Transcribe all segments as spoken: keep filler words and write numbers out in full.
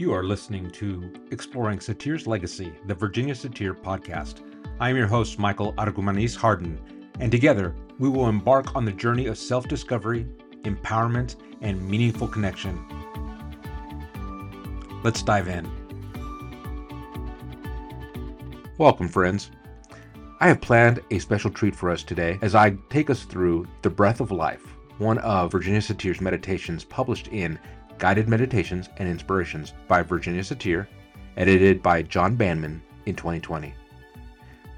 You are listening to Exploring Satir's Legacy, the Virginia Satir podcast. I am your host, Michael Argumaniz-Hardin, and together we will embark on the journey of self-discovery, empowerment, and meaningful connection. Let's dive in. Welcome, friends. I have planned a special treat for us today as I take us through The Breath of Life, one of Virginia Satir's meditations published in Guided Meditations and Inspirations by Virginia Satir, edited by John Banmen in twenty twenty.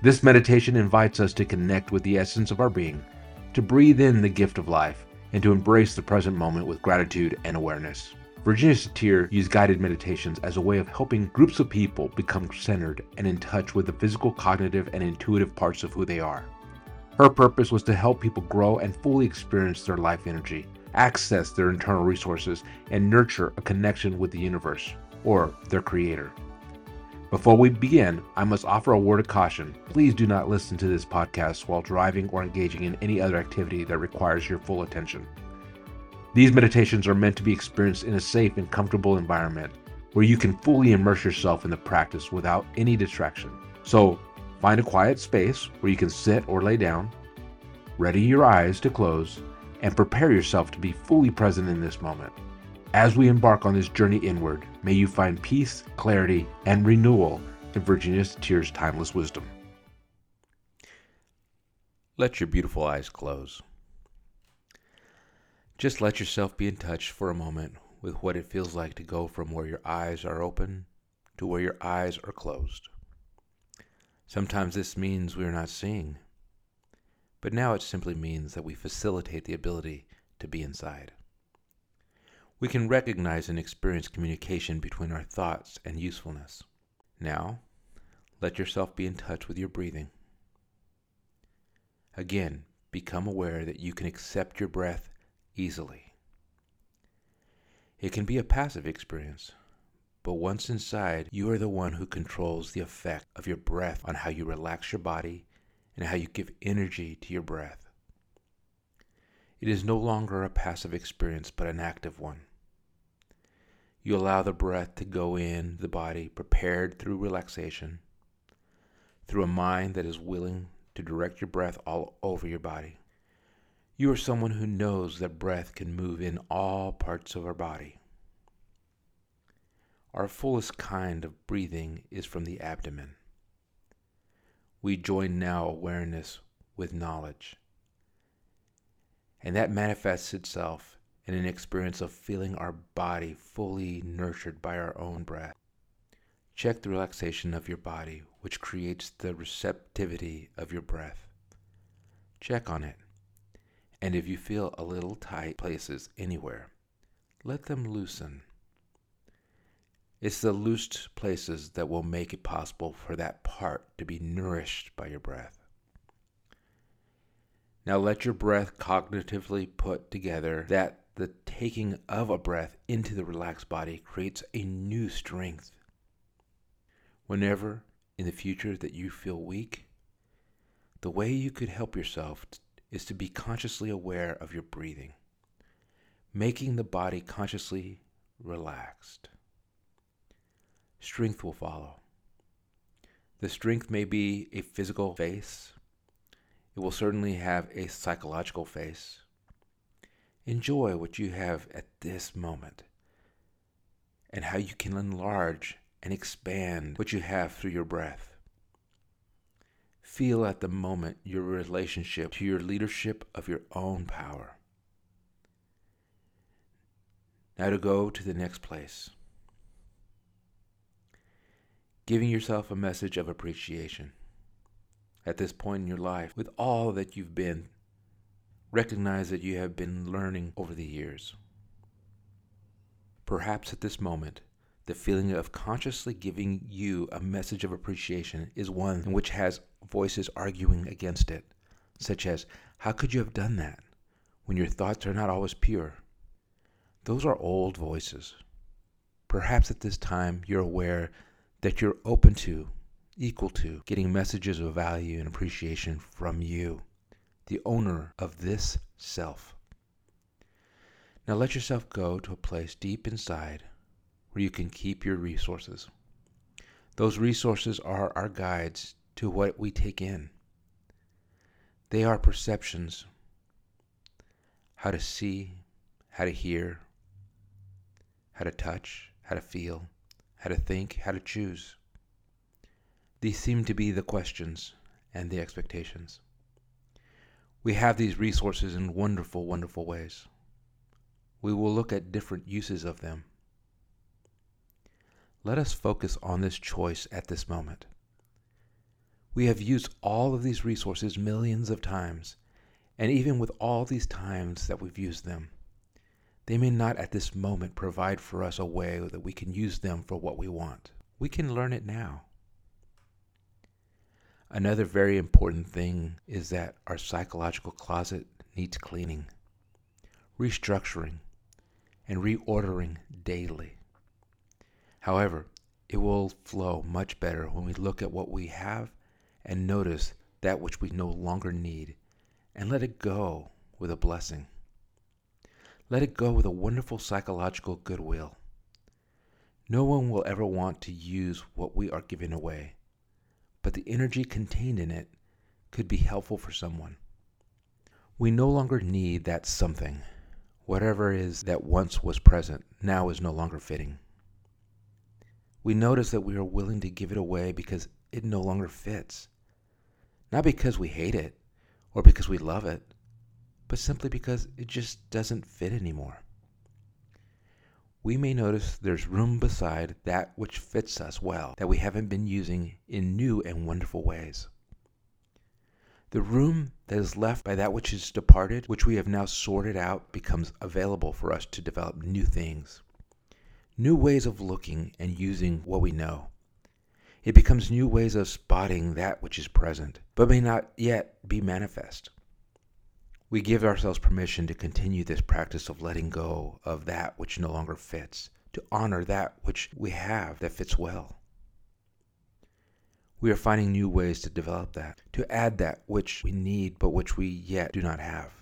This meditation invites us to connect with the essence of our being, to breathe in the gift of life, and to embrace the present moment with gratitude and awareness. Virginia Satir used guided meditations as a way of helping groups of people become centered and in touch with the physical, cognitive, and intuitive parts of who they are. Her purpose was to help people grow and fully experience their life energy, access their internal resources, and nurture a connection with the universe, or their creator. Before we begin, I must offer a word of caution. Please do not listen to this podcast while driving or engaging in any other activity that requires your full attention. These meditations are meant to be experienced in a safe and comfortable environment where you can fully immerse yourself in the practice without any distraction. So find a quiet space where you can sit or lay down, ready your eyes to close, and prepare yourself to be fully present in this moment. As we embark on this journey inward, may you find peace, clarity, and renewal in Virginia Satir's timeless wisdom. Let your beautiful eyes close. Just let yourself be in touch for a moment with what it feels like to go from where your eyes are open to where your eyes are closed. Sometimes this means we are not seeing, but now it simply means that we facilitate the ability to be inside. We can recognize and experience communication between our thoughts and usefulness. Now, let yourself be in touch with your breathing. Again, become aware that you can accept your breath easily. It can be a passive experience, but once inside, you are the one who controls the effect of your breath on how you relax your body and how you give energy to your breath. It is no longer a passive experience, but an active one. You allow the breath to go in the body, prepared through relaxation, through a mind that is willing to direct your breath all over your body. You are someone who knows that breath can move in all parts of our body. Our fullest kind of breathing is from the abdomen. We join now awareness with knowledge, and that manifests itself in an experience of feeling our body fully nurtured by our own breath. Check the relaxation of your body, which creates the receptivity of your breath. Check on it, and if you feel a little tight places anywhere, let them loosen. It's the loosed places that will make it possible for that part to be nourished by your breath. Now let your breath cognitively put together that the taking of a breath into the relaxed body creates a new strength. Whenever in the future that you feel weak, the way you could help yourself is to be consciously aware of your breathing, making the body consciously relaxed. Strength will follow. The strength may be a physical face. It will certainly have a psychological face. Enjoy what you have at this moment and how you can enlarge and expand what you have through your breath. Feel at the moment your relationship to your leadership of your own power. Now to go to the next place. Giving yourself a message of appreciation. At this point in your life, with all that you've been, recognize that you have been learning over the years. Perhaps at this moment, the feeling of consciously giving you a message of appreciation is one in which has voices arguing against it, such as, "How could you have done that when your thoughts are not always pure?" Those are old voices. Perhaps at this time, you're aware that you're open to, equal to, getting messages of value and appreciation from you, the owner of this self. Now let yourself go to a place deep inside where you can keep your resources. Those resources are our guides to what we take in. They are perceptions, how to see, how to hear, how to touch, how to feel, how to think, how to choose. These seem to be the questions and the expectations. We have these resources in wonderful, wonderful ways. We will look at different uses of them. Let us focus on this choice at this moment. We have used all of these resources millions of times, and even with all these times that we've used them, they may not at this moment provide for us a way that we can use them for what we want. We can learn it now. Another very important thing is that our psychological closet needs cleaning, restructuring, and reordering daily. However, it will flow much better when we look at what we have and notice that which we no longer need and let it go with a blessing. Let it go with a wonderful psychological goodwill. No one will ever want to use what we are giving away, but the energy contained in it could be helpful for someone. We no longer need that something. Whatever it is that once was present now is no longer fitting. We notice that we are willing to give it away because it no longer fits. Not because we hate it or because we love it, but simply because it just doesn't fit anymore. We may notice there's room beside that which fits us well, that we haven't been using in new and wonderful ways. The room that is left by that which is departed, which we have now sorted out, becomes available for us to develop new things, new ways of looking and using what we know. It becomes new ways of spotting that which is present, but may not yet be manifest. We give ourselves permission to continue this practice of letting go of that which no longer fits, to honor that which we have that fits well. We are finding new ways to develop that, to add that which we need but which we yet do not have.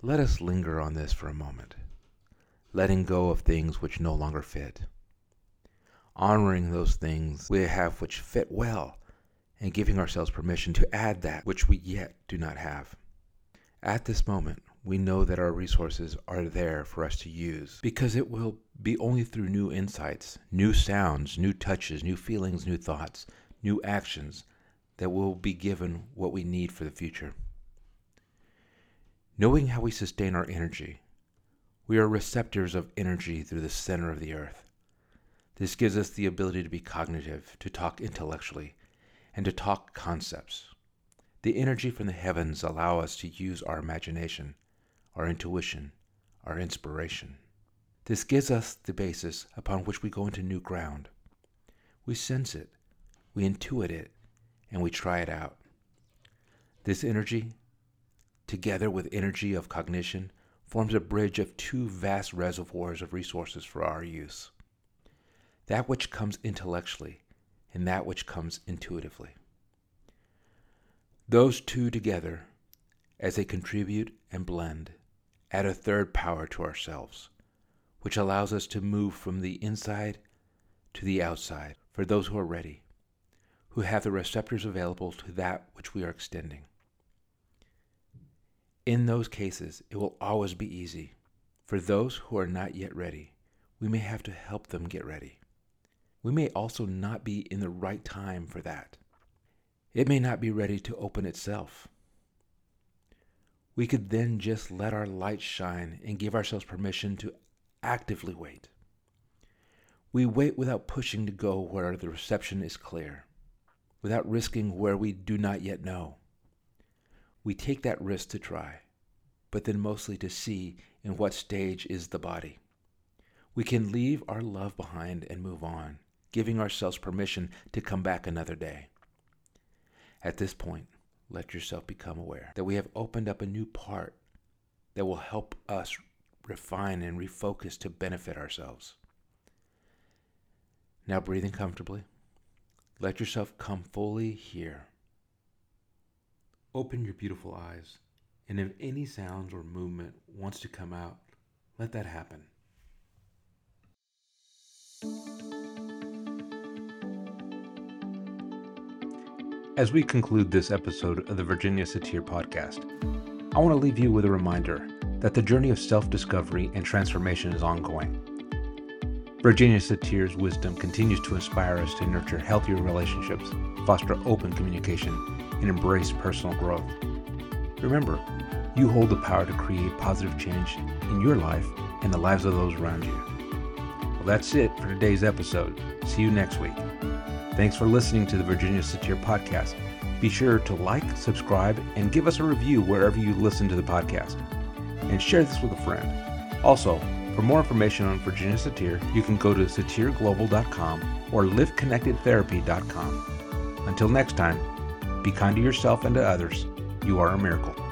Let us linger on this for a moment. Letting go of things which no longer fit, honoring those things we have which fit well, and giving ourselves permission to add that which we yet do not have. At this moment, we know that our resources are there for us to use, because it will be only through new insights, new sounds, new touches, new feelings, new thoughts, new actions that we'll be given what we need for the future. Knowing how we sustain our energy, we are receptors of energy through the center of the earth. This gives us the ability to be cognitive, to talk intellectually, and to talk concepts. The energy from the heavens allow us to use our imagination, our intuition, our inspiration. This gives us the basis upon which we go into new ground. We sense it, we intuit it, and we try it out. This energy, together with energy of cognition, forms a bridge of two vast reservoirs of resources for our use, that which comes intellectually and that which comes intuitively. Those two together, as they contribute and blend, add a third power to ourselves, which allows us to move from the inside to the outside for those who are ready, who have the receptors available to that which we are extending. In those cases, it will always be easy. For those who are not yet ready, we may have to help them get ready. We may also not be in the right time for that. It may not be ready to open itself. We could then just let our light shine and give ourselves permission to actively wait. We wait without pushing to go where the reception is clear, without risking where we do not yet know. We take that risk to try, but then mostly to see in what stage is the body. We can leave our love behind and move on, giving ourselves permission to come back another day. At this point, let yourself become aware that we have opened up a new part that will help us refine and refocus to benefit ourselves. Now breathing comfortably, let yourself come fully here. Open your beautiful eyes, and if any sounds or movement wants to come out, let that happen. As we conclude this episode of the Virginia Satir podcast, I want to leave you with a reminder that the journey of self-discovery and transformation is ongoing. Virginia Satir's wisdom continues to inspire us to nurture healthier relationships, foster open communication, and embrace personal growth. Remember, you hold the power to create positive change in your life and the lives of those around you. Well, that's it for today's episode. See you next week. Thanks for listening to the Virginia Satir podcast. Be sure to like, subscribe, and give us a review wherever you listen to the podcast. And share this with a friend. Also, for more information on Virginia Satir, you can go to satir global dot com or lift connected therapy dot com. Until next time, be kind to yourself and to others. You are a miracle.